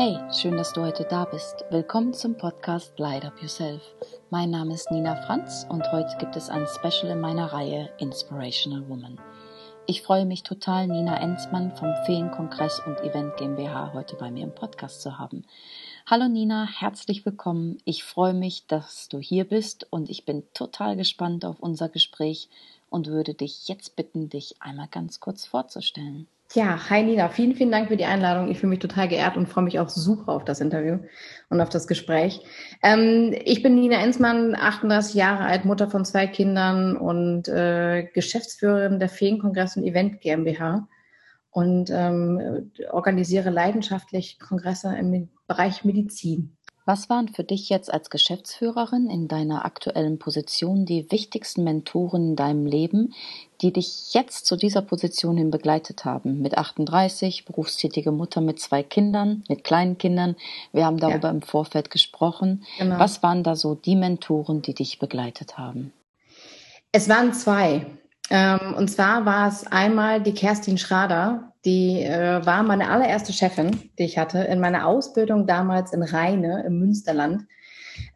Hey, schön, dass du heute da bist. Willkommen zum Podcast Light Up Yourself. Mein Name ist Nina Franz und heute gibt es ein Special in meiner Reihe Inspirational Woman. Ich freue mich total, Nina Enzmann vom Feenkongress und Event GmbH heute bei mir im Podcast zu haben. Hallo Nina, herzlich willkommen. Ich freue mich, dass du hier bist und ich bin total gespannt auf unser Gespräch und würde dich jetzt bitten, dich einmal ganz kurz vorzustellen. Ja, hi Nina, vielen, vielen Dank für die Einladung. Ich fühle mich total geehrt und freue mich auch super auf das Interview und auf das Gespräch. Ich bin Nina Enzmann, 38 Jahre alt, Mutter von 2 Kindern und Geschäftsführerin der Feenkongress und Event GmbH und organisiere leidenschaftlich Kongresse im Bereich Medizin. Was waren für dich jetzt als Geschäftsführerin in deiner aktuellen Position die wichtigsten Mentoren in deinem Leben, die dich jetzt zu dieser Position hin begleitet haben? Mit 38, berufstätige Mutter mit 2 Kindern, mit kleinen Kindern. Wir haben darüber im Vorfeld gesprochen. Genau. Was waren da so die Mentoren, die dich begleitet haben? Es waren 2. Und zwar war es einmal die Kerstin Schrader. Die war meine allererste Chefin, die ich hatte. In meiner Ausbildung damals in Rheine im Münsterland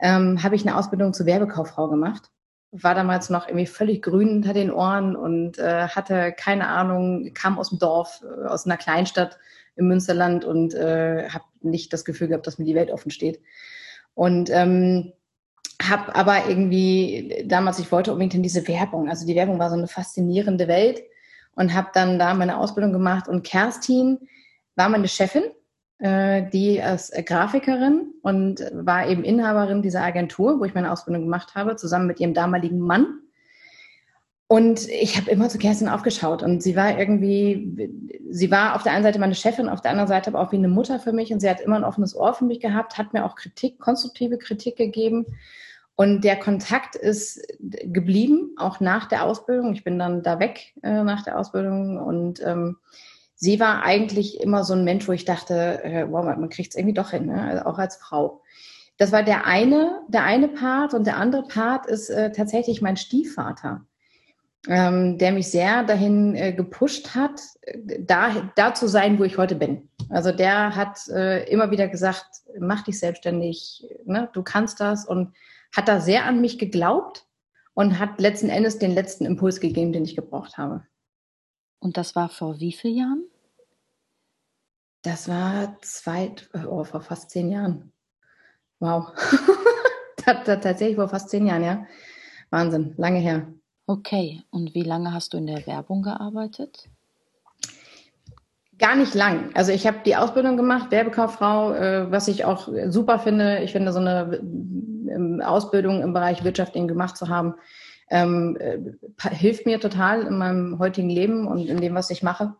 habe ich eine Ausbildung zur Werbekauffrau gemacht. War damals noch irgendwie völlig grün hinter den Ohren und hatte keine Ahnung, kam aus dem Dorf, aus einer Kleinstadt im Münsterland und habe nicht das Gefühl gehabt, dass mir die Welt offen steht. Und habe aber irgendwie damals, ich wollte unbedingt in diese Werbung. Also die Werbung war so eine faszinierende Welt. Und habe dann da meine Ausbildung gemacht. Und Kerstin war meine Chefin, die ist Grafikerin und war eben Inhaberin dieser Agentur, wo ich meine Ausbildung gemacht habe, zusammen mit ihrem damaligen Mann. Und ich habe immer zu Kerstin aufgeschaut. Und sie war auf der einen Seite meine Chefin, auf der anderen Seite aber auch wie eine Mutter für mich. Und sie hat immer ein offenes Ohr für mich gehabt, hat mir auch konstruktive Kritik gegeben. Und der Kontakt ist geblieben, auch nach der Ausbildung. Ich bin dann da weg nach der Ausbildung. Und sie war eigentlich immer so ein Mensch, wo ich dachte, wow, man kriegt es irgendwie doch hin, ne? Also auch als Frau. Das war der eine Part. Und der andere Part ist tatsächlich mein Stiefvater, der mich sehr dahin gepusht hat, da zu sein, wo ich heute bin. Also der hat immer wieder gesagt, mach dich selbstständig, ne? Du kannst das. Und hat da sehr an mich geglaubt und hat letzten Endes den letzten Impuls gegeben, den ich gebraucht habe. Und das war vor wie vielen Jahren? Das war vor fast 10 Jahren. Wow. Tatsächlich vor fast 10 Jahren, ja. Wahnsinn, lange her. Okay, und wie lange hast du in der Werbung gearbeitet? Gar nicht lang. Also ich habe die Ausbildung gemacht, Werbekauffrau, was ich auch super finde. Ich finde so eine Ausbildung im Bereich Wirtschaft eben gemacht zu haben, hilft mir total in meinem heutigen Leben und in dem, was ich mache.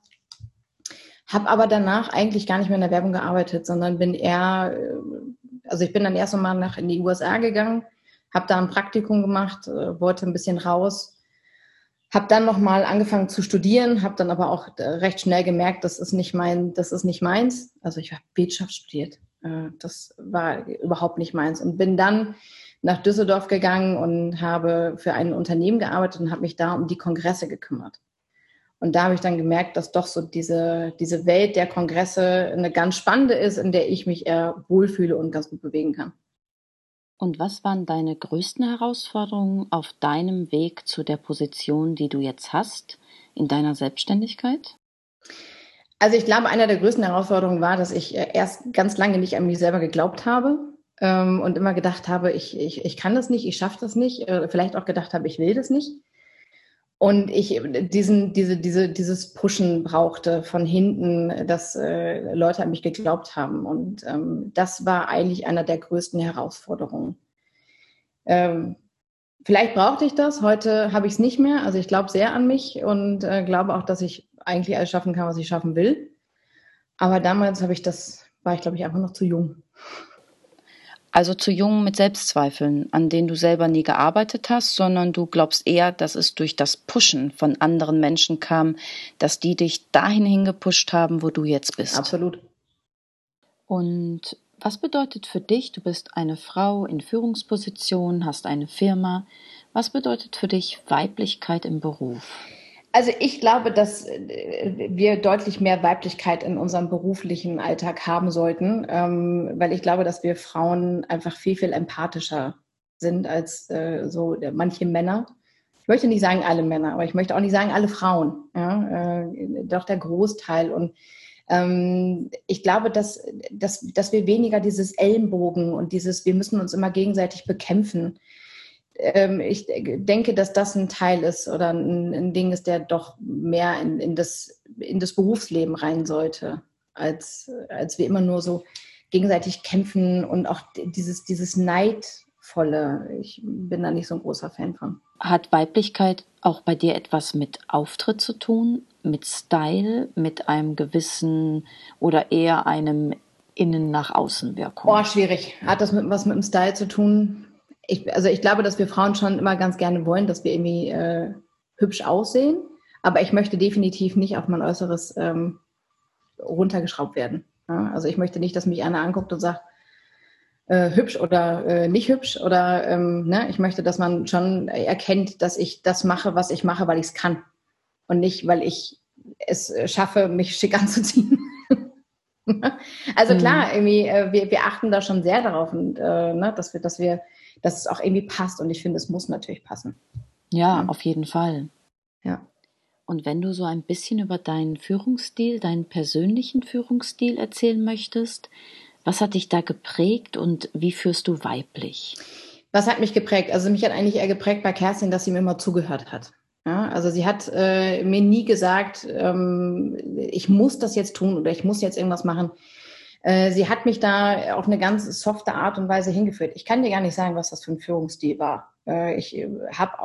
Habe aber danach eigentlich gar nicht mehr in der Werbung gearbeitet, sondern ich bin dann erst einmal in die USA gegangen, habe da ein Praktikum gemacht, wollte ein bisschen raus. Habe dann nochmal angefangen zu studieren, habe dann aber auch recht schnell gemerkt, das ist nicht meins. Also ich habe Wirtschaft studiert. Das war überhaupt nicht meins. Und bin dann nach Düsseldorf gegangen und habe für ein Unternehmen gearbeitet und habe mich da um die Kongresse gekümmert. Und da habe ich dann gemerkt, dass doch so diese Welt der Kongresse eine ganz spannende ist, in der ich mich eher wohlfühle und ganz gut bewegen kann. Und was waren deine größten Herausforderungen auf deinem Weg zu der Position, die du jetzt hast, in deiner Selbstständigkeit? Also ich glaube, eine der größten Herausforderungen war, dass ich erst ganz lange nicht an mich selber geglaubt habe und immer gedacht habe, ich kann das nicht, ich schaffe das nicht, vielleicht auch gedacht habe, ich will das nicht. Und ich dieses Pushen brauchte von hinten, dass Leute an mich geglaubt haben. Und das war eigentlich einer der größten Herausforderungen. Vielleicht brauchte ich das, heute habe ich es nicht mehr. Also ich glaube sehr an mich und glaube auch, dass ich eigentlich alles schaffen kann, was ich schaffen will. Aber damals war ich, glaube ich, einfach noch zu jung. Also zu jung mit Selbstzweifeln, an denen du selber nie gearbeitet hast, sondern du glaubst eher, dass es durch das Pushen von anderen Menschen kam, dass die dich dahin hingepusht haben, wo du jetzt bist. Absolut. Und was bedeutet für dich, du bist eine Frau in Führungsposition, hast eine Firma, was bedeutet für dich Weiblichkeit im Beruf? Also ich glaube, dass wir deutlich mehr Weiblichkeit in unserem beruflichen Alltag haben sollten, weil ich glaube, dass wir Frauen einfach viel, viel empathischer sind als so manche Männer. Ich möchte nicht sagen alle Männer, aber ich möchte auch nicht sagen alle Frauen. Ja? Doch der Großteil. Und ich glaube, dass wir weniger dieses Ellenbogen und dieses, wir müssen uns immer gegenseitig bekämpfen. Ich denke, dass das ein Teil ist oder ein Ding ist, der doch mehr in das Berufsleben rein sollte, als wir immer nur so gegenseitig kämpfen und auch dieses Neidvolle. Ich bin da nicht so ein großer Fan von. Hat Weiblichkeit auch bei dir etwas mit Auftritt zu tun, mit Style, mit einem gewissen oder eher einem Innen-nach-Außen-Wirkung? Oh, schwierig. Hat das was mit dem Style zu tun? Ich glaube, dass wir Frauen schon immer ganz gerne wollen, dass wir irgendwie hübsch aussehen. Aber ich möchte definitiv nicht auf mein Äußeres runtergeschraubt werden. Ja? Also ich möchte nicht, dass mich einer anguckt und sagt, hübsch oder nicht hübsch. Oder ne? Ich möchte, dass man schon erkennt, dass ich das mache, was ich mache, weil ich es kann. Und nicht, weil ich es schaffe, mich schick anzuziehen. Also klar, irgendwie, wir achten da schon sehr darauf, und, ne? Dass es auch irgendwie passt. Und ich finde, es muss natürlich passen. Ja, auf jeden Fall. Ja. Und wenn du so ein bisschen über deinen Führungsstil, deinen persönlichen Führungsstil erzählen möchtest, was hat dich da geprägt und wie führst du weiblich? Was hat mich geprägt? Also mich hat eigentlich eher geprägt bei Kerstin, dass sie mir immer zugehört hat. Ja, also sie hat mir nie gesagt, ich muss das jetzt tun oder ich muss jetzt irgendwas machen. Sie hat mich da auf eine ganz softe Art und Weise hingeführt. Ich kann dir gar nicht sagen, was das für ein Führungsstil war. Ich habe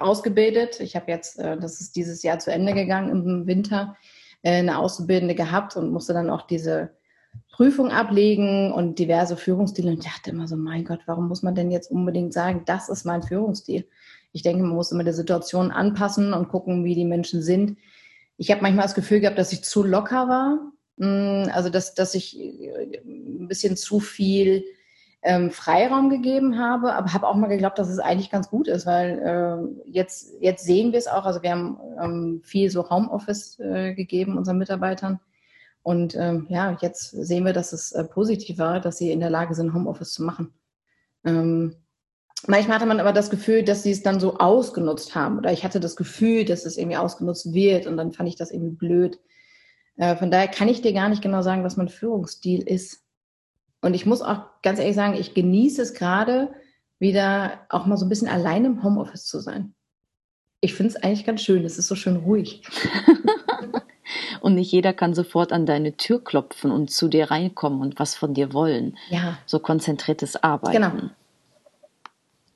ausgebildet. Ich habe jetzt, das ist dieses Jahr zu Ende gegangen im Winter, eine Auszubildende gehabt und musste dann auch diese Prüfung ablegen und diverse Führungsstile. Und ich dachte immer so, mein Gott, warum muss man denn jetzt unbedingt sagen, das ist mein Führungsstil? Ich denke, man muss immer der Situation anpassen und gucken, wie die Menschen sind. Ich habe manchmal das Gefühl gehabt, dass ich zu locker war. Also, dass ich ein bisschen zu viel Freiraum gegeben habe, aber habe auch mal geglaubt, dass es eigentlich ganz gut ist, weil jetzt sehen wir es auch. Also, wir haben viel so Homeoffice gegeben unseren Mitarbeitern und jetzt sehen wir, dass es positiv war, dass sie in der Lage sind, Homeoffice zu machen. Manchmal hatte man aber das Gefühl, dass sie es dann so ausgenutzt haben oder ich hatte das Gefühl, dass es irgendwie ausgenutzt wird und dann fand ich das irgendwie blöd. Von daher kann ich dir gar nicht genau sagen, was mein Führungsstil ist. Und ich muss auch ganz ehrlich sagen, ich genieße es gerade, wieder auch mal so ein bisschen allein im Homeoffice zu sein. Ich finde es eigentlich ganz schön. Es ist so schön ruhig. Und nicht jeder kann sofort an deine Tür klopfen und zu dir reinkommen und was von dir wollen. Ja. So konzentriertes Arbeiten. Genau.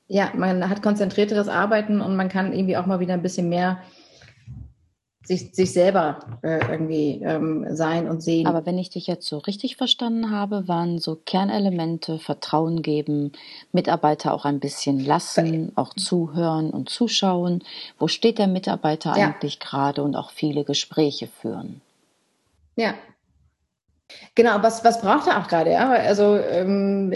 Ja, man hat konzentrierteres Arbeiten und man kann irgendwie auch mal wieder ein bisschen mehr sich selber irgendwie sein und sehen. Aber wenn ich dich jetzt so richtig verstanden habe, waren so Kernelemente, Vertrauen geben, Mitarbeiter auch ein bisschen lassen, auch zuhören und zuschauen. Wo steht der Mitarbeiter eigentlich gerade und auch viele Gespräche führen? Ja, genau. Was braucht er auch gerade? Ja? Also wenn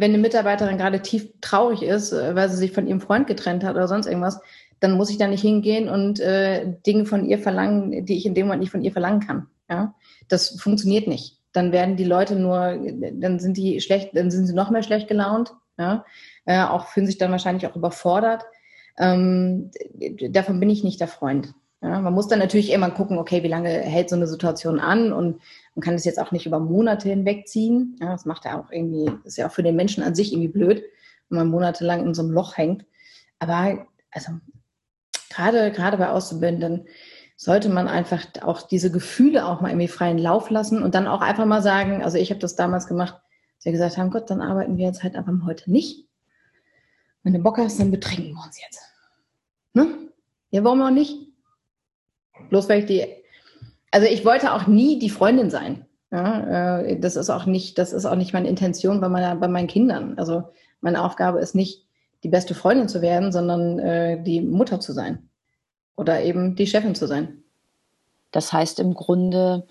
eine Mitarbeiterin gerade tief traurig ist, weil sie sich von ihrem Freund getrennt hat oder sonst irgendwas, dann muss ich da nicht hingehen und Dinge von ihr verlangen, die ich in dem Moment nicht von ihr verlangen kann. Ja? Das funktioniert nicht. Dann werden die Leute dann sind sie noch mehr schlecht gelaunt, ja? Auch fühlen sich dann wahrscheinlich auch überfordert. Davon bin ich nicht der Freund. Ja? Man muss dann natürlich immer gucken, okay, wie lange hält so eine Situation an und man kann das jetzt auch nicht über Monate hinwegziehen. Ja? Das macht ja auch irgendwie, ist ja auch für den Menschen an sich irgendwie blöd, wenn man monatelang in so einem Loch hängt. Aber also gerade bei Auszubildenden sollte man einfach auch diese Gefühle auch mal irgendwie freien Lauf lassen und dann auch einfach mal sagen, also ich habe das damals gemacht, dass wir gesagt haben, Gott, dann arbeiten wir jetzt halt einfach heute nicht. Wenn du Bock hast, dann betrinken wir uns jetzt. Ne? Ja, warum auch nicht? Bloß weil ich wollte auch nie die Freundin sein. Ja, das ist auch nicht meine Intention bei meinen Kindern. Also meine Aufgabe ist nicht, die beste Freundin zu werden, sondern die Mutter zu sein. Oder eben die Chefin zu sein. Das heißt im Grunde,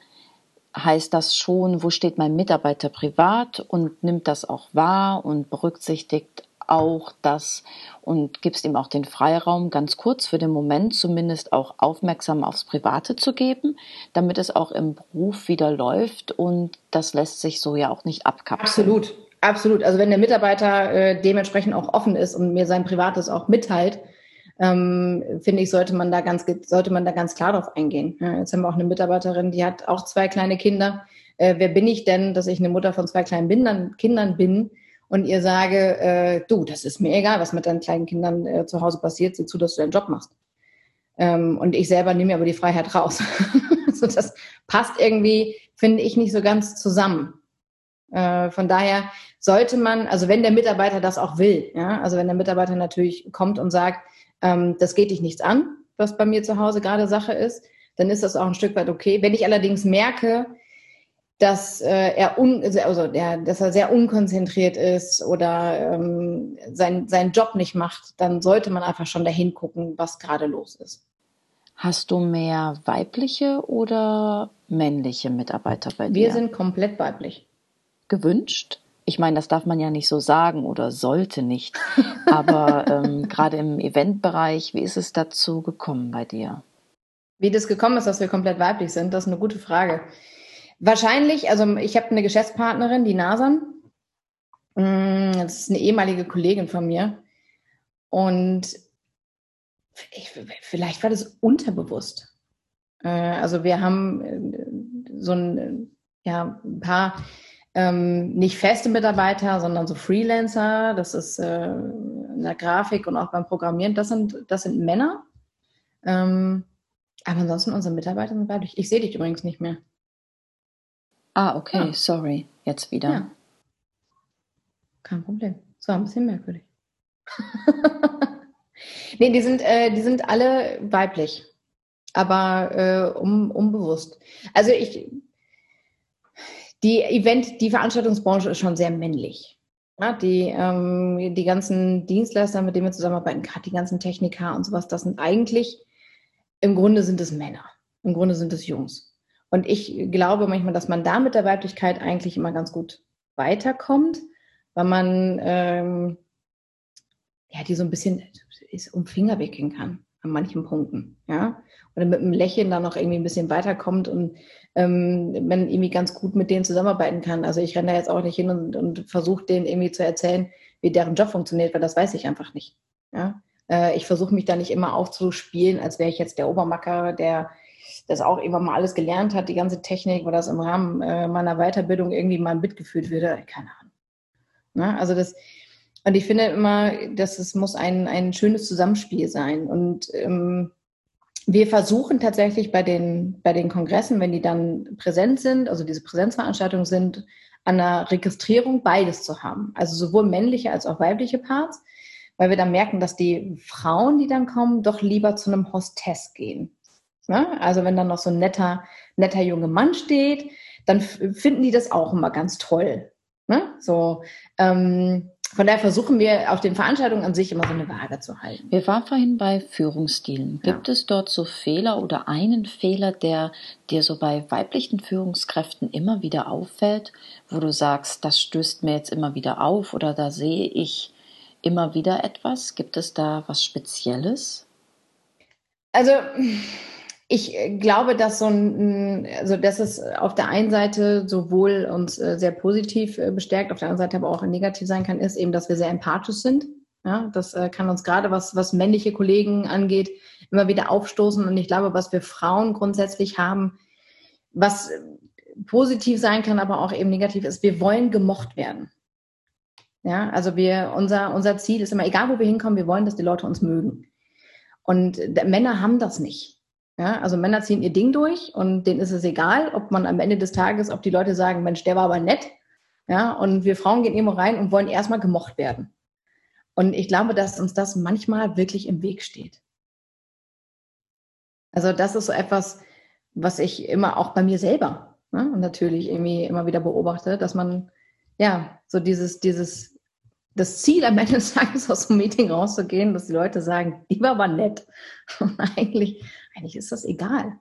heißt das schon, wo steht mein Mitarbeiter privat und nimmt das auch wahr und berücksichtigt auch das und gibst ihm auch den Freiraum, ganz kurz für den Moment zumindest auch aufmerksam aufs Private zu geben, damit es auch im Beruf wieder läuft, und das lässt sich so ja auch nicht abkapseln. Absolut, absolut. Also wenn der Mitarbeiter dementsprechend auch offen ist und mir sein Privates auch mitteilt, finde ich, sollte man da ganz klar drauf eingehen. Ja, jetzt haben wir auch eine Mitarbeiterin, die hat auch 2 kleine Kinder. Wer bin ich denn, dass ich eine Mutter von 2 kleinen Kindern bin und ihr sage, du, das ist mir egal, was mit deinen kleinen Kindern zu Hause passiert, sieh zu, dass du deinen Job machst. Und ich selber nehme mir aber die Freiheit raus. Also das passt irgendwie, finde ich, nicht so ganz zusammen. Von daher sollte man, also wenn der Mitarbeiter das auch will, ja, also wenn der Mitarbeiter natürlich kommt und sagt, das geht dich nichts an, was bei mir zu Hause gerade Sache ist, dann ist das auch ein Stück weit okay. Wenn ich allerdings merke, dass er sehr unkonzentriert ist oder seinen Job nicht macht, dann sollte man einfach schon dahin gucken, was gerade los ist. Hast du mehr weibliche oder männliche Mitarbeiter bei dir? Wir sind komplett weiblich. Gewünscht? Ich meine, das darf man ja nicht so sagen oder sollte nicht. Aber gerade im Eventbereich, wie ist es dazu gekommen bei dir? Wie das gekommen ist, dass wir komplett weiblich sind, das ist eine gute Frage. Wahrscheinlich, also ich habe eine Geschäftspartnerin, die Nasan. Das ist eine ehemalige Kollegin von mir. Und vielleicht war das unterbewusst. Also wir haben so ein paar nicht feste Mitarbeiter, sondern so Freelancer. Das ist in der Grafik und auch beim Programmieren. Das sind Männer. Aber ansonsten unsere Mitarbeiter sind weiblich. Ich sehe dich übrigens nicht mehr. Ah, okay, ja. Sorry. Jetzt wieder. Ja. Kein Problem. Das war ein bisschen merkwürdig. Nee, die sind alle weiblich. Aber unbewusst. Also die Veranstaltungsbranche ist schon sehr männlich. Ja, die ganzen Dienstleister, mit denen wir zusammenarbeiten, gerade die ganzen Techniker und sowas, das sind eigentlich, im Grunde sind es Männer. Im Grunde sind es Jungs. Und ich glaube manchmal, dass man da mit der Weiblichkeit eigentlich immer ganz gut weiterkommt, weil man die so ein bisschen um Finger wickeln kann an manchen Punkten, ja, oder mit einem Lächeln dann noch irgendwie ein bisschen weiterkommt und man irgendwie ganz gut mit denen zusammenarbeiten kann. Also ich renne da jetzt auch nicht hin und versuche denen irgendwie zu erzählen, wie deren Job funktioniert, weil das weiß ich einfach nicht. Ja? Ich versuche mich da nicht immer aufzuspielen, als wäre ich jetzt der Obermacker, der das auch immer mal alles gelernt hat, die ganze Technik, wo das im Rahmen meiner Weiterbildung irgendwie mal mitgeführt würde, keine Ahnung. Na, also das, und ich finde immer, dass es muss ein schönes Zusammenspiel sein. Und wir versuchen tatsächlich bei den Kongressen, wenn die dann präsent sind, also diese Präsenzveranstaltungen sind, an der Registrierung beides zu haben. Also sowohl männliche als auch weibliche Parts, weil wir dann merken, dass die Frauen, die dann kommen, doch lieber zu einem Hostess gehen. Also wenn dann noch so ein netter junger Mann steht, dann finden die das auch immer ganz toll. So, von daher versuchen wir auf den Veranstaltungen an sich immer so eine Waage zu halten. Wir waren vorhin bei Führungsstilen. Gibt es dort so Fehler oder einen Fehler, der dir so bei weiblichen Führungskräften immer wieder auffällt, wo du sagst, das stößt mir jetzt immer wieder auf oder da sehe ich immer wieder etwas? Gibt es da was Spezielles? Also ich glaube, dass es auf der einen Seite sowohl uns sehr positiv bestärkt, auf der anderen Seite aber auch negativ sein kann, ist eben, dass wir sehr empathisch sind. Ja, das kann uns gerade, was männliche Kollegen angeht, immer wieder aufstoßen. Und ich glaube, was wir Frauen grundsätzlich haben, was positiv sein kann, aber auch eben negativ ist, wir wollen gemocht werden. Ja, also unser Ziel ist immer, egal wo wir hinkommen, wir wollen, dass die Leute uns mögen. Und Männer haben das nicht. Ja, also Männer ziehen ihr Ding durch und denen ist es egal, ob man am Ende des Tages, ob die Leute sagen, Mensch, der war aber nett. Ja, und wir Frauen gehen immer rein und wollen erstmal gemocht werden. Und ich glaube, dass uns das manchmal wirklich im Weg steht. Also das ist so etwas, was ich immer auch bei mir selber, ne, natürlich irgendwie immer wieder beobachte, dass man so das Ziel am Ende des Tages aus dem Meeting rauszugehen, dass die Leute sagen, die war aber nett. Und eigentlich ist das egal.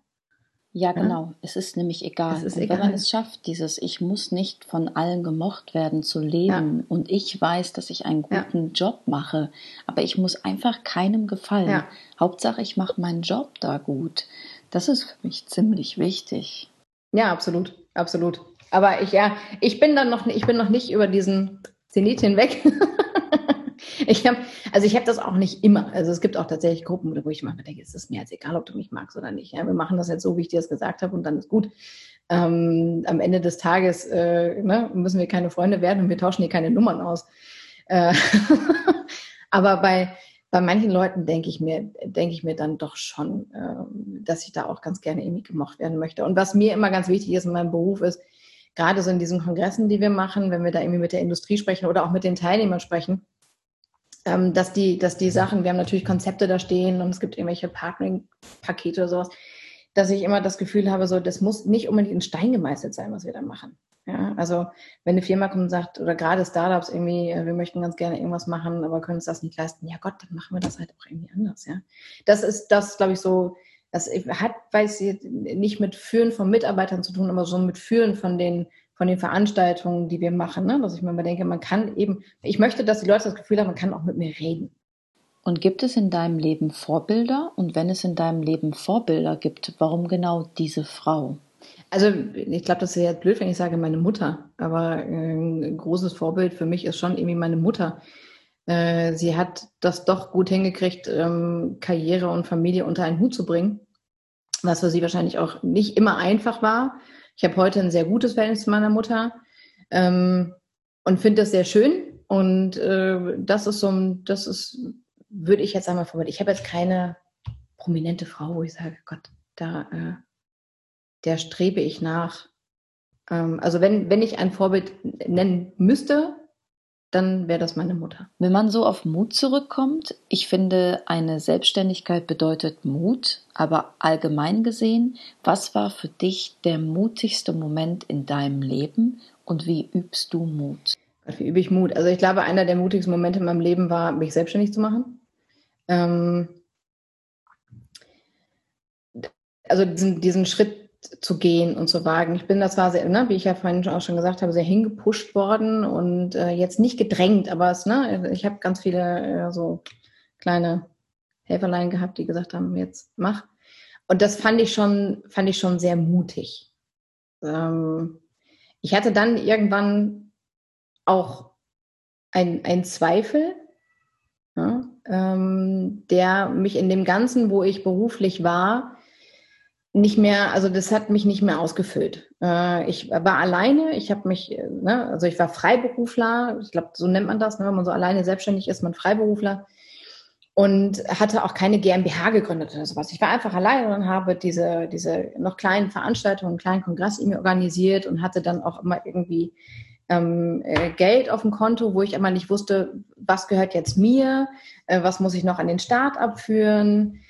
Ja, genau. Ja? Es ist nämlich egal. Es ist und egal. Wenn man es schafft, dieses Ich muss nicht von allen gemocht werden zu leben, ja, und ich weiß, dass ich einen guten, ja, Job mache, aber ich muss einfach keinem gefallen. Ja. Hauptsache, ich mache meinen Job da gut. Das ist für mich ziemlich wichtig. Ja, absolut, absolut. Aber ich bin dann noch, nicht über diesen Zenit hinweg. Ich habe das auch nicht immer. Also es gibt auch tatsächlich Gruppen, wo ich manchmal denke, es ist mir jetzt egal, ob du mich magst oder nicht. Ja, wir machen das jetzt so, wie ich dir das gesagt habe, und dann ist gut. Am Ende des Tages müssen wir keine Freunde werden und wir tauschen hier keine Nummern aus. Aber bei manchen Leuten denke ich mir dann doch schon, dass ich da auch ganz gerne irgendwie gemocht werden möchte. Und was mir immer ganz wichtig ist in meinem Beruf ist, gerade so in diesen Kongressen, die wir machen, wenn wir da irgendwie mit der Industrie sprechen oder auch mit den Teilnehmern sprechen, dass die Sachen, wir haben natürlich Konzepte da stehen und es gibt irgendwelche Partnering-Pakete oder sowas, dass ich immer das Gefühl habe, so, das muss nicht unbedingt in Stein gemeißelt sein, was wir da machen. Ja, also wenn eine Firma kommt und sagt, oder gerade Startups irgendwie, wir möchten ganz gerne irgendwas machen, aber können uns das nicht leisten, ja Gott, dann machen wir das halt auch irgendwie anders. Ja, das ist das, glaube ich, so, das hat, weiß ich, nicht mit Führen von Mitarbeitern zu tun, aber so mit Führen von den Veranstaltungen, die wir machen, ne? Dass ich mir immer denke, man kann eben, ich möchte, dass die Leute das Gefühl haben, man kann auch mit mir reden. Und gibt es in deinem Leben Vorbilder? Und wenn es in deinem Leben Vorbilder gibt, warum genau diese Frau? Also ich glaube, das ist jetzt blöd, wenn ich sage meine Mutter, aber ein großes Vorbild für mich ist schon irgendwie meine Mutter. Sie hat das doch gut hingekriegt, Karriere und Familie unter einen Hut zu bringen, was für sie wahrscheinlich auch nicht immer einfach war. Ich habe heute ein sehr gutes Verhältnis zu meiner Mutter und finde das sehr schön. Und das ist, würde ich jetzt einmal vorbereiten. Ich habe jetzt keine prominente Frau, wo ich sage, Gott, der strebe ich nach. Also wenn ich ein Vorbild nennen müsste, dann wäre das meine Mutter. Wenn man so auf Mut zurückkommt, ich finde, eine Selbstständigkeit bedeutet Mut, aber allgemein gesehen, was war für dich der mutigste Moment in deinem Leben und wie übst du Mut? Wie übe ich Mut? Also ich glaube, einer der mutigsten Momente in meinem Leben war, mich selbstständig zu machen. Also diesen Schritt zu gehen und zu wagen. Ich bin, das war sehr, wie ich ja vorhin auch schon gesagt habe, sehr hingepusht worden und jetzt nicht gedrängt, aber ich habe ganz viele so kleine Helferlein gehabt, die gesagt haben, jetzt mach. Und das fand ich schon sehr mutig. Ich hatte dann irgendwann auch einen Zweifel, ja, der mich in dem Ganzen, wo ich beruflich war, nicht mehr, also das hat mich nicht mehr ausgefüllt. Ich war alleine, ich war Freiberufler, ich glaube, so nennt man das, wenn man so alleine selbstständig ist, man Freiberufler, und hatte auch keine GmbH gegründet oder sowas. Ich war einfach alleine und habe diese noch kleinen Veranstaltungen, einen kleinen Kongress irgendwie organisiert und hatte dann auch immer irgendwie Geld auf dem Konto, wo ich immer nicht wusste, was gehört jetzt mir, was muss ich noch an den Staat abführen.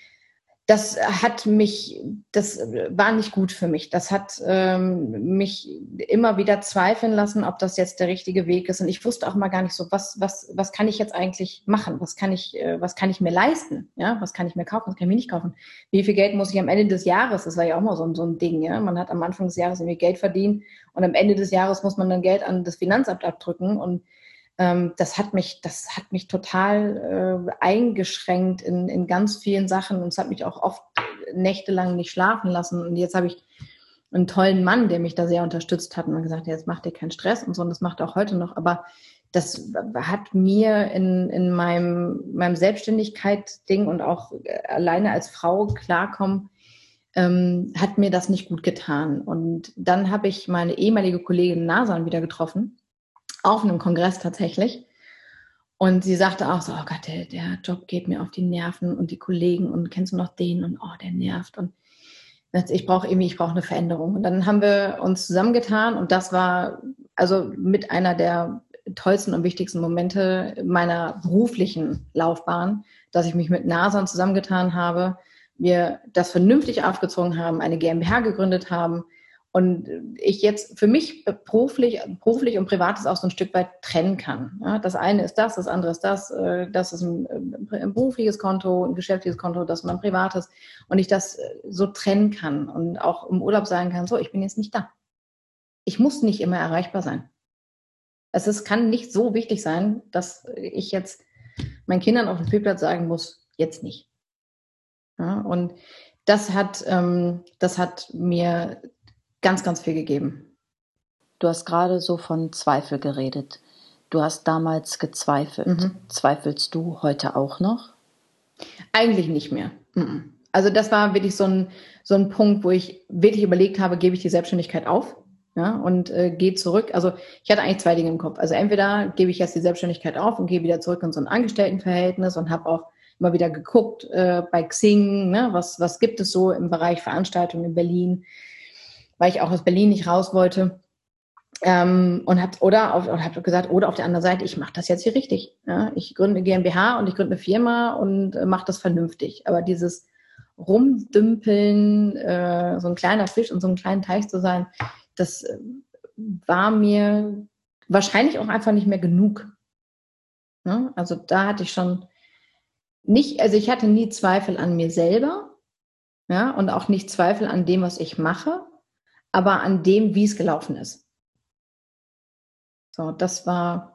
Das war nicht gut für mich. Das hat mich immer wieder zweifeln lassen, ob das jetzt der richtige Weg ist. Und ich wusste auch mal gar nicht so, was kann ich jetzt eigentlich machen? Was kann ich mir leisten? Ja, was kann ich mir kaufen? Was kann ich mir nicht kaufen? Wie viel Geld muss ich am Ende des Jahres? Das war ja auch mal so ein Ding. Ja? Man hat am Anfang des Jahres irgendwie Geld verdient und am Ende des Jahres muss man dann Geld an das Finanzamt abdrücken. Und das hat mich total eingeschränkt in ganz vielen Sachen und es hat mich auch oft nächtelang nicht schlafen lassen. Und jetzt habe ich einen tollen Mann, der mich da sehr unterstützt hat und gesagt, jetzt mach dir keinen Stress und so, und das macht er auch heute noch. Aber das hat mir in meinem Selbstständigkeit-Ding und auch alleine als Frau klarkommen, hat mir das nicht gut getan. Und dann habe ich meine ehemalige Kollegin Nasan wieder getroffen, auf einem Kongress tatsächlich. Und sie sagte auch so, oh Gott, der Job geht mir auf die Nerven und die Kollegen und kennst du noch den und oh, der nervt. Und ich brauche eine Veränderung. Und dann haben wir uns zusammengetan und das war also mit einer der tollsten und wichtigsten Momente meiner beruflichen Laufbahn, dass ich mich mit Nasan zusammengetan habe, wir das vernünftig aufgezogen haben, eine GmbH gegründet haben Und ich jetzt für mich beruflich und privates auch so ein Stück weit trennen kann. Ja, das eine ist das andere ist das. Das ist ein berufliches Konto, ein geschäftliches Konto, das ist mein privates. Und ich das so trennen kann und auch im Urlaub sagen kann, so, ich bin jetzt nicht da. Ich muss nicht immer erreichbar sein. Es kann nicht so wichtig sein, dass ich jetzt meinen Kindern auf dem Spielplatz sagen muss, jetzt nicht. Ja, und das hat mir ganz, ganz viel gegeben. Du hast gerade so von Zweifel geredet. Du hast damals gezweifelt. Mhm. Zweifelst du heute auch noch? Eigentlich nicht mehr. Also das war wirklich so ein Punkt, wo ich wirklich überlegt habe, gebe ich die Selbstständigkeit auf, ja, und gehe zurück. Also ich hatte eigentlich zwei Dinge im Kopf. Also entweder gebe ich jetzt die Selbstständigkeit auf und gehe wieder zurück in so ein Angestelltenverhältnis und habe auch immer wieder geguckt bei Xing, ne, was gibt es so im Bereich Veranstaltungen in Berlin, weil ich auch aus Berlin nicht raus wollte, und hab gesagt, auf der anderen Seite, ich mache das jetzt hier richtig. Ja? Ich gründe eine GmbH und ich gründe eine Firma und mache das vernünftig. Aber dieses Rumdümpeln, so ein kleiner Fisch in so einem kleinen Teich zu sein, das war mir wahrscheinlich auch einfach nicht mehr genug. Ja? Also da hatte ich schon nicht, also ich hatte nie Zweifel an mir selber, ja, und auch nicht Zweifel an dem, was ich mache, aber an dem, wie es gelaufen ist. So, das war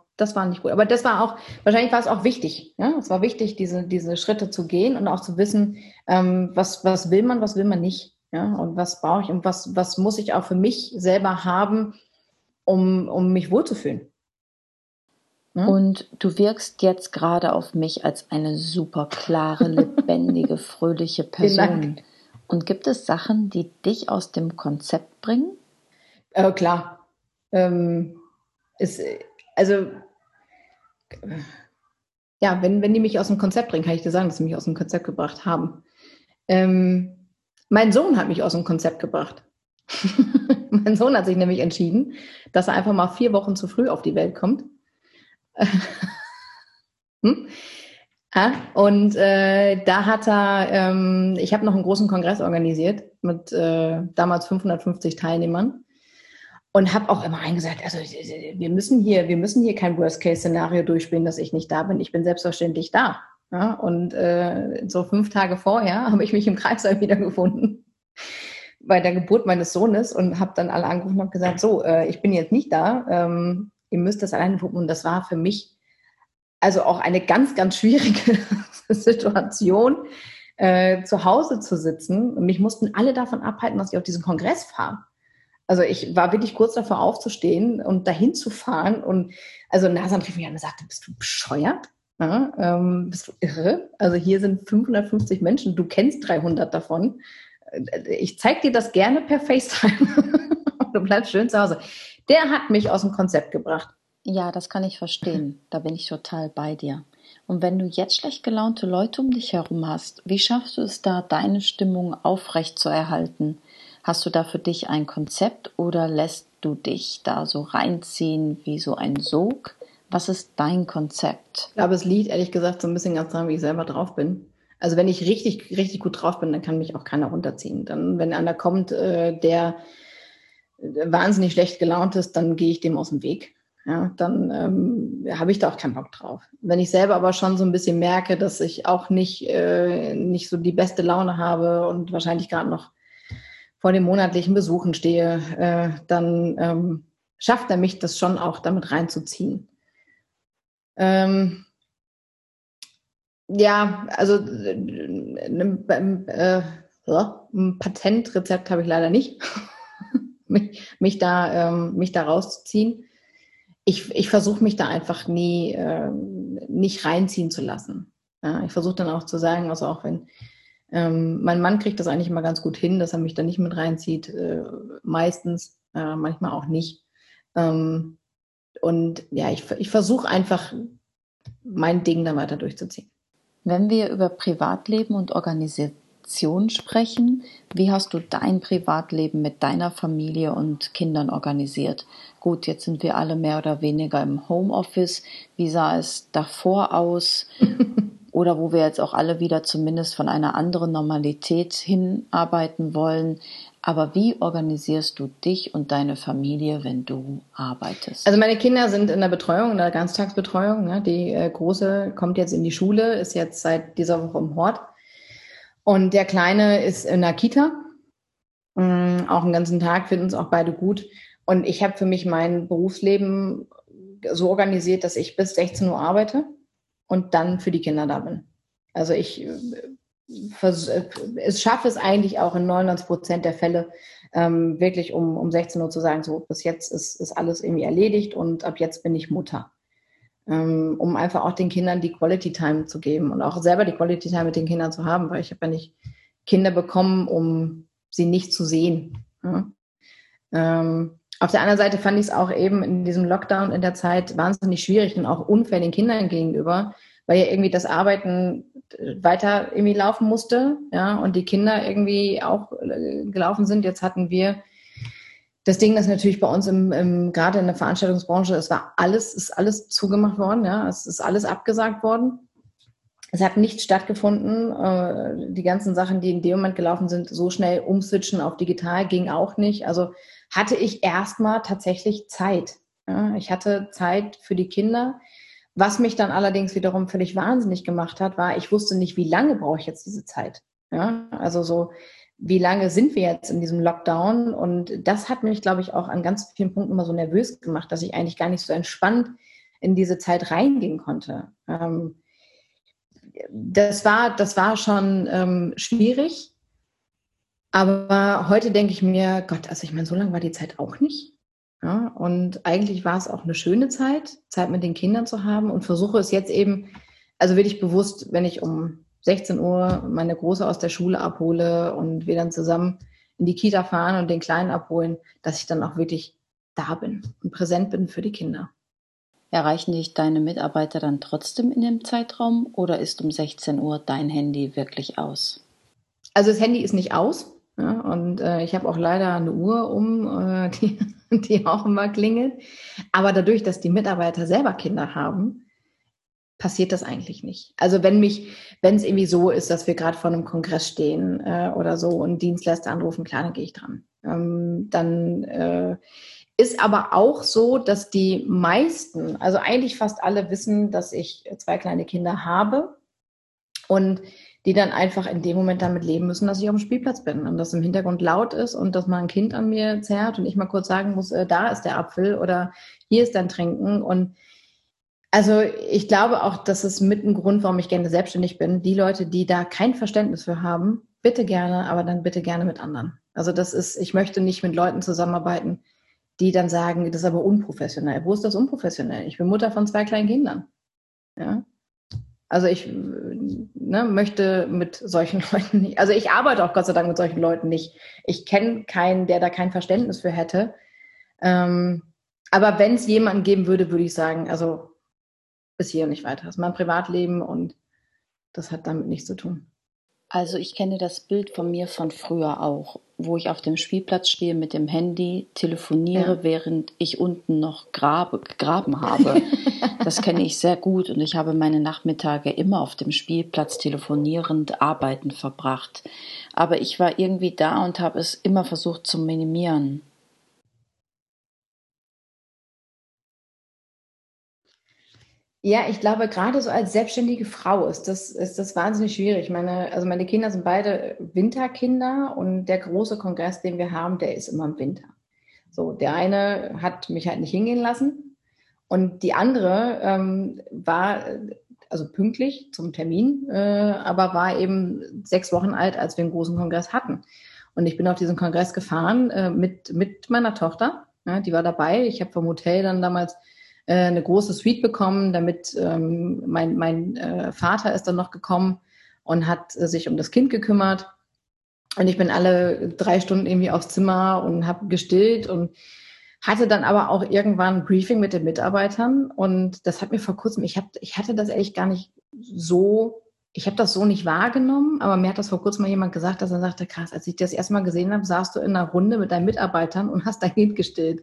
nicht gut. Aber das war auch, wahrscheinlich war es auch wichtig. Ja? Es war wichtig, diese Schritte zu gehen und auch zu wissen, was will man nicht. Ja? Und was brauche ich und was muss ich auch für mich selber haben, um mich wohlzufühlen. Ja? Und du wirkst jetzt gerade auf mich als eine super klare, lebendige, fröhliche Person. Vielen Dank. Und gibt es Sachen, die dich aus dem Konzept bringen? Klar. Wenn die mich aus dem Konzept bringen, kann ich dir sagen, dass sie mich aus dem Konzept gebracht haben. Mein Sohn hat mich aus dem Konzept gebracht. Mein Sohn hat sich nämlich entschieden, dass er einfach mal 4 Wochen zu früh auf die Welt kommt. Hm? Ja, und da hat er, ich habe noch einen großen Kongress organisiert mit damals 550 Teilnehmern und habe auch immer gesagt, also wir müssen hier kein Worst-Case-Szenario durchspielen, dass ich nicht da bin. Ich bin selbstverständlich da. Ja, und so 5 Tage vorher habe ich mich im Kreißsaal wiedergefunden bei der Geburt meines Sohnes und habe dann alle angerufen und gesagt, so, ich bin jetzt nicht da, ihr müsst das alleine gucken. Und das war für mich also auch eine ganz, ganz schwierige Situation, zu Hause zu sitzen. Und mich mussten alle davon abhalten, dass ich auf diesen Kongress fahre. Also ich war wirklich kurz davor aufzustehen und dahin zu fahren. Und also Nasan rief mich an und sagte, bist du bescheuert? Ja, bist du irre? Also hier sind 550 Menschen, du kennst 300 davon. Ich zeig dir das gerne per FaceTime. Du bleibst schön zu Hause. Der hat mich aus dem Konzept gebracht. Ja, das kann ich verstehen. Da bin ich total bei dir. Und wenn du jetzt schlecht gelaunte Leute um dich herum hast, wie schaffst du es da, deine Stimmung aufrecht zu erhalten? Hast du da für dich ein Konzept oder lässt du dich da so reinziehen wie so ein Sog? Was ist dein Konzept? Ich glaube, es liegt ehrlich gesagt so ein bisschen ganz daran, wie ich selber drauf bin. Also wenn ich richtig, richtig gut drauf bin, dann kann mich auch keiner runterziehen. Dann, wenn einer kommt, der wahnsinnig schlecht gelaunt ist, dann gehe ich dem aus dem Weg. Ja, dann habe ich da auch keinen Bock drauf. Wenn ich selber aber schon so ein bisschen merke, dass ich auch nicht so die beste Laune habe und wahrscheinlich gerade noch vor den monatlichen Besuchen stehe, dann schafft er mich das schon auch damit reinzuziehen. Ein Patentrezept habe ich leider nicht, mich da rauszuziehen. Ich versuche mich da einfach nie nicht reinziehen zu lassen. Ja, ich versuche dann auch zu sagen, also auch wenn mein Mann kriegt das eigentlich immer ganz gut hin, dass er mich da nicht mit reinzieht, meistens, manchmal auch nicht. Ich versuche einfach mein Ding dann weiter durchzuziehen. Wenn wir über Privatleben und Organisation sprechen, wie hast du dein Privatleben mit deiner Familie und Kindern organisiert? Gut, jetzt sind wir alle mehr oder weniger im Homeoffice. Wie sah es davor aus? Oder wo wir jetzt auch alle wieder zumindest von einer anderen Normalität hinarbeiten wollen. Aber wie organisierst du dich und deine Familie, wenn du arbeitest? Also meine Kinder sind in der Betreuung, in der Ganztagsbetreuung. Ne? Die Große kommt jetzt in die Schule, ist jetzt seit dieser Woche im Hort. Und der Kleine ist in der Kita. Auch den ganzen Tag, finden uns auch beide gut. Und ich habe für mich mein Berufsleben so organisiert, dass ich bis 16 Uhr arbeite und dann für die Kinder da bin. Also ich schaffe es eigentlich auch in 99% der Fälle, wirklich um 16 Uhr zu sagen, so bis jetzt ist alles irgendwie erledigt und ab jetzt bin ich Mutter. Um einfach auch den Kindern die Quality Time zu geben und auch selber die Quality Time mit den Kindern zu haben, weil ich habe ja nicht Kinder bekommen, um sie nicht zu sehen. Ja. Auf der anderen Seite fand ich es auch eben in diesem Lockdown in der Zeit wahnsinnig schwierig und auch unfair den Kindern gegenüber, weil ja irgendwie das Arbeiten weiter irgendwie laufen musste, ja, und die Kinder irgendwie auch gelaufen sind. Jetzt hatten wir das Ding, das natürlich bei uns gerade in der Veranstaltungsbranche, es ist alles zugemacht worden, ja, es ist alles abgesagt worden. Es hat nichts stattgefunden. Die ganzen Sachen, die in dem Moment gelaufen sind, so schnell umswitchen auf digital ging auch nicht. Also hatte ich erstmal tatsächlich Zeit. Ich hatte Zeit für die Kinder. Was mich dann allerdings wiederum völlig wahnsinnig gemacht hat, war, ich wusste nicht, wie lange brauche ich jetzt diese Zeit. Also so, wie lange sind wir jetzt in diesem Lockdown? Und das hat mich, glaube ich, auch an ganz vielen Punkten immer so nervös gemacht, dass ich eigentlich gar nicht so entspannt in diese Zeit reingehen konnte. Das war schon schwierig, aber heute denke ich mir, Gott, also ich meine, so lange war die Zeit auch nicht. Ja? Und eigentlich war es auch eine schöne Zeit mit den Kindern zu haben und versuche es jetzt eben, also wirklich bewusst, wenn ich um 16 Uhr meine Große aus der Schule abhole und wir dann zusammen in die Kita fahren und den Kleinen abholen, dass ich dann auch wirklich da bin und präsent bin für die Kinder. Erreichen dich deine Mitarbeiter dann trotzdem in dem Zeitraum oder ist um 16 Uhr dein Handy wirklich aus? Also das Handy ist nicht aus, ja, und ich habe auch leider eine Uhr die auch immer klingelt. Aber dadurch, dass die Mitarbeiter selber Kinder haben, passiert das eigentlich nicht. Also wenn es irgendwie so ist, dass wir gerade vor einem Kongress stehen oder so und Dienstleister anrufen, klar, dann gehe ich dran. Ist aber auch so, dass die meisten, also eigentlich fast alle wissen, dass ich 2 kleine Kinder habe und die dann einfach in dem Moment damit leben müssen, dass ich auf dem Spielplatz bin und dass im Hintergrund laut ist und dass mal ein Kind an mir zerrt und ich mal kurz sagen muss, da ist der Apfel oder hier ist dein Trinken. Und also ich glaube auch, das ist mit ein Grund, warum ich gerne selbstständig bin. Die Leute, die da kein Verständnis für haben, bitte gerne, aber dann bitte gerne mit anderen. Also ich möchte nicht mit Leuten zusammenarbeiten, die dann sagen, das ist aber unprofessionell. Wo ist das unprofessionell? Ich bin Mutter von 2 kleinen Kindern. Ja? Also ich möchte mit solchen Leuten nicht, also ich arbeite auch Gott sei Dank mit solchen Leuten nicht. Ich kenne keinen, der da kein Verständnis für hätte. Aber wenn es jemanden geben würde, würde ich sagen, also bis hier und nicht weiter. Das ist mein Privatleben und das hat damit nichts zu tun. Also ich kenne das Bild von mir von früher auch, wo ich auf dem Spielplatz stehe mit dem Handy, telefoniere, ja, während ich unten noch gegraben habe. Das kenne ich sehr gut und ich habe meine Nachmittage immer auf dem Spielplatz telefonierend arbeiten verbracht. Aber ich war irgendwie da und habe es immer versucht zu minimieren. Ja, ich glaube, gerade so als selbstständige Frau ist das wahnsinnig schwierig. Meine Kinder sind beide Winterkinder und der große Kongress, den wir haben, der ist immer im Winter. So, der eine hat mich halt nicht hingehen lassen und die andere war also pünktlich zum Termin, aber war eben 6 Wochen alt, als wir den großen Kongress hatten. Und ich bin auf diesen Kongress gefahren mit meiner Tochter, ja, die war dabei. Ich habe vom Hotel dann damals eine große Suite bekommen, damit mein Vater ist dann noch gekommen und hat sich um das Kind gekümmert. Und ich bin alle 3 Stunden irgendwie aufs Zimmer und habe gestillt und hatte dann aber auch irgendwann ein Briefing mit den Mitarbeitern. Und das hat mir vor kurzem, ich habe das so nicht wahrgenommen, aber mir hat das vor kurzem mal jemand gesagt, dass er sagte, krass, als ich das erste Mal gesehen habe, saßt du in einer Runde mit deinen Mitarbeitern und hast dein Kind gestillt.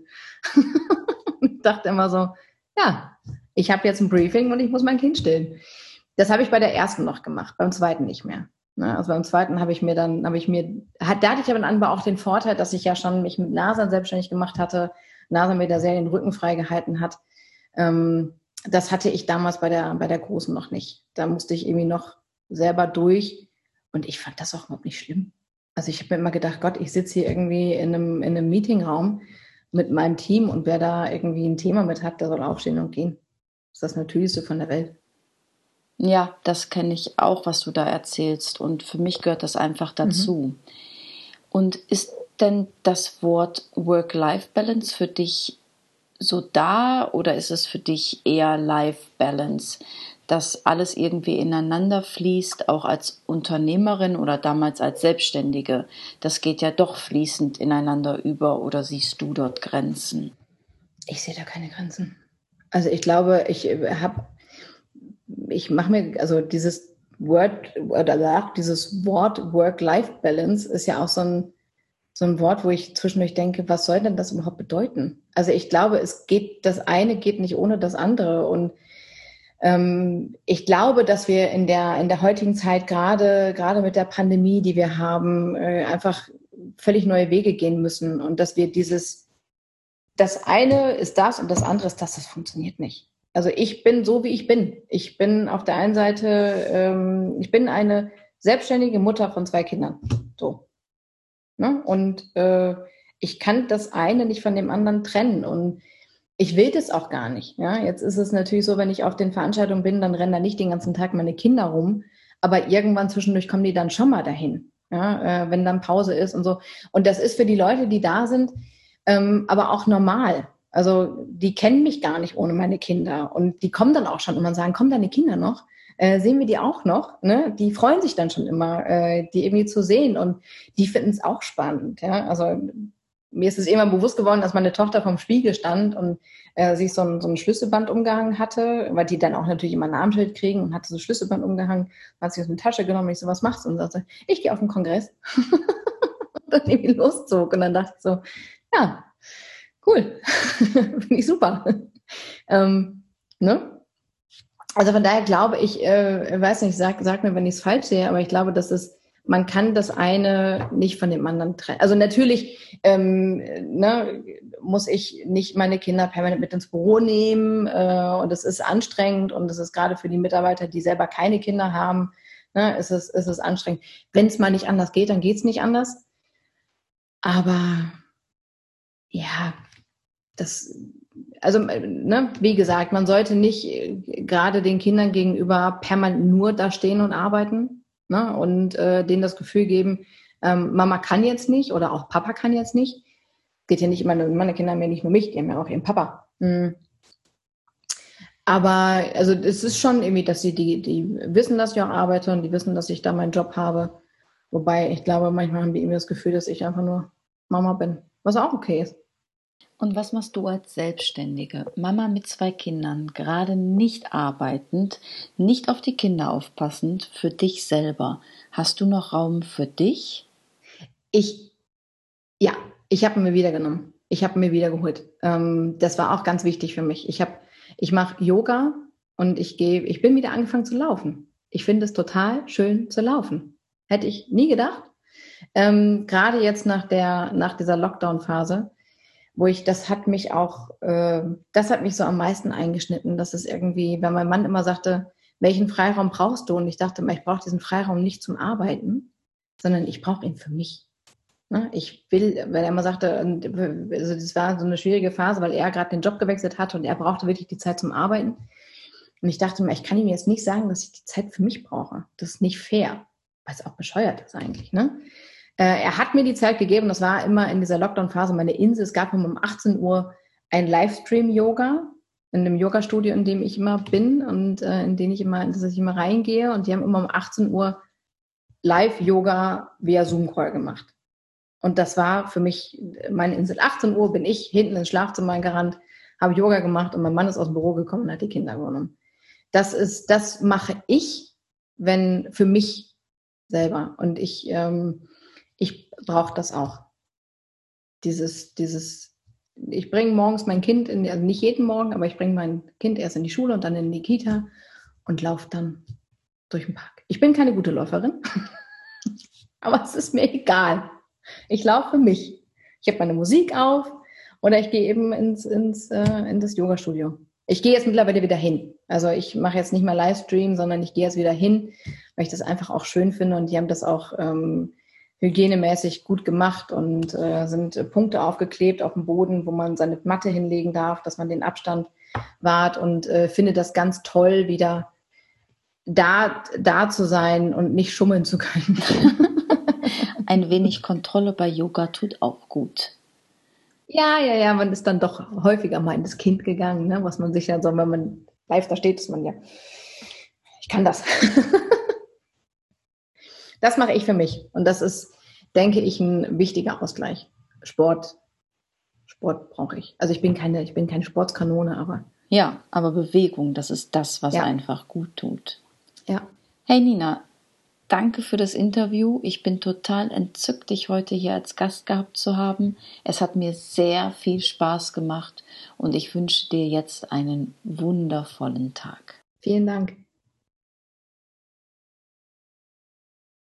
Ich dachte immer so, ja, ich habe jetzt ein Briefing und ich muss mein Kind stillen. Das habe ich bei der ersten noch gemacht, beim zweiten nicht mehr. Also beim zweiten da hatte ich aber dann auch den Vorteil, dass ich ja schon mich mit Nasan selbstständig gemacht hatte, Nasan mir da sehr den Rücken freigehalten hat. Das hatte ich damals bei der Großen noch nicht. Da musste ich irgendwie noch selber durch und ich fand das auch überhaupt nicht schlimm. Also ich habe mir immer gedacht, Gott, ich sitze hier irgendwie in einem Meetingraum mit meinem Team und wer da irgendwie ein Thema mit hat, der soll aufstehen und gehen. Das ist das Natürlichste von der Welt. Ja, das kenne ich auch, was du da erzählst. Und für mich gehört das einfach dazu. Mhm. Und ist denn das Wort Work-Life-Balance für dich so da oder ist es für dich eher Life-Balance, dass alles irgendwie ineinander fließt, auch als Unternehmerin oder damals als Selbstständige? Das geht ja doch fließend ineinander über oder siehst du dort Grenzen? Ich sehe da keine Grenzen. Also ich glaube, ich mache mir, also dieses Wort Work-Life-Balance ist ja auch so ein Wort, wo ich zwischendurch denke, was soll denn das überhaupt bedeuten? Also ich glaube, das eine geht nicht ohne das andere. Und ich glaube, dass wir in der heutigen Zeit, gerade mit der Pandemie, die wir haben, einfach völlig neue Wege gehen müssen. Und dass wir das eine ist das und das andere ist das, das funktioniert nicht. Also ich bin so, wie ich bin. Ich bin auf der einen Seite, ich bin eine selbstständige Mutter von 2 Kindern. So. Ne? Und ich kann das eine nicht von dem anderen trennen. Und ich will das auch gar nicht. Ja? Jetzt ist es natürlich so, wenn ich auf den Veranstaltungen bin, dann rennen da nicht den ganzen Tag meine Kinder rum. Aber irgendwann zwischendurch kommen die dann schon mal dahin. Ja? Wenn dann Pause ist und so. Und das ist für die Leute, die da sind, aber auch normal. Also die kennen mich gar nicht ohne meine Kinder und die kommen dann auch schon immer und sagen, kommen deine Kinder noch? Sehen wir die auch noch? Ne? Die freuen sich dann schon immer, die irgendwie zu sehen und die finden es auch spannend. Ja? Also mir ist es irgendwann bewusst geworden, dass meine Tochter vorm Spiegel stand und sich so ein Schlüsselband umgehangen hatte, weil die dann auch natürlich immer ein Namensschild kriegen und hatte so ein Schlüsselband umgehangen, hat sich aus der Tasche genommen und ich so, was machst du? Und sagte, ich gehe auf den Kongress. Und dann irgendwie loszog und dann dachte ich so, ja, cool, finde ich super. Ne? Also von daher glaube ich, weiß nicht, sag mir, wenn ich es falsch sehe, aber ich glaube, man kann das eine nicht von dem anderen trennen. Also natürlich muss ich nicht meine Kinder permanent mit ins Büro nehmen und es ist anstrengend und es ist gerade für die Mitarbeiter, die selber keine Kinder haben, ne, ist es anstrengend. Wenn es mal nicht anders geht, dann geht es nicht anders. Aber ja, wie gesagt, man sollte nicht gerade den Kindern gegenüber permanent nur da stehen und arbeiten, ne? Und denen das Gefühl geben, Mama kann jetzt nicht oder auch Papa kann jetzt nicht. Geht ja nicht immer nur, meine Kinder haben ja nicht nur mich, die haben ja auch ihren Papa. Mhm. Aber also es ist schon irgendwie, dass die wissen, dass ich auch arbeite und die wissen, dass ich da meinen Job habe. Wobei ich glaube, manchmal haben die irgendwie das Gefühl, dass ich einfach nur Mama bin, was auch okay ist. Und was machst du als Selbstständige, Mama mit 2 Kindern, gerade nicht arbeitend, nicht auf die Kinder aufpassend, für dich selber? Hast du noch Raum für dich? Ich habe mir wieder genommen. Ich habe mir wieder geholt. Das war auch ganz wichtig für mich. Ich mache Yoga und ich bin wieder angefangen zu laufen. Ich finde es total schön zu laufen. Hätte ich nie gedacht. Gerade jetzt nach dieser Lockdown-Phase, das hat mich so am meisten eingeschnitten, dass es irgendwie, weil mein Mann immer sagte, welchen Freiraum brauchst du? Und ich dachte immer, ich brauche diesen Freiraum nicht zum Arbeiten, sondern ich brauche ihn für mich. Ich will, weil er immer sagte, also das war so eine schwierige Phase, weil er gerade den Job gewechselt hatte und er brauchte wirklich die Zeit zum Arbeiten. Und ich dachte mir, ich kann ihm jetzt nicht sagen, dass ich die Zeit für mich brauche. Das ist nicht fair, weil es auch bescheuert ist eigentlich, ne? Er hat mir die Zeit gegeben, das war immer in dieser Lockdown-Phase meine Insel. Es gab um 18 Uhr ein Livestream-Yoga in dem Yoga-Studio, in dem ich immer bin und in das ich immer reingehe. Und die haben immer um 18 Uhr Live-Yoga via Zoom-Call gemacht. Und das war für mich meine Insel. 18 Uhr bin ich hinten ins Schlafzimmer gerannt, habe Yoga gemacht und mein Mann ist aus dem Büro gekommen und hat die Kinder genommen. Das mache ich, wenn für mich selber. Und ich brauche das auch. Ich bringe morgens mein Kind, also nicht jeden Morgen, aber ich bringe mein Kind erst in die Schule und dann in die Kita und laufe dann durch den Park. Ich bin keine gute Läuferin, aber es ist mir egal. Ich laufe für mich. Ich habe meine Musik auf oder ich gehe eben in das Yoga-Studio. Ich gehe jetzt mittlerweile wieder hin. Also ich mache jetzt nicht mehr Livestream, sondern ich gehe jetzt wieder hin, weil ich das einfach auch schön finde. Und die haben das auch hygienemäßig gut gemacht und sind Punkte aufgeklebt auf dem Boden, wo man seine Matte hinlegen darf, dass man den Abstand wahrt, und finde das ganz toll, wieder da zu sein und nicht schummeln zu können. Ein wenig Kontrolle bei Yoga tut auch gut. Ja, man ist dann doch häufiger mal in das Kind gegangen, ne? Was man sich dann so, wenn man live da steht, ist man ja, ich kann das. Das mache ich für mich und das ist, denke ich, ein wichtiger Ausgleich. Sport brauche ich. Also ich bin keine Sportskanone, aber... Ja, aber Bewegung, das ist das, was einfach gut tut. Ja. Hey Nina, danke für das Interview. Ich bin total entzückt, dich heute hier als Gast gehabt zu haben. Es hat mir sehr viel Spaß gemacht und ich wünsche dir jetzt einen wundervollen Tag. Vielen Dank.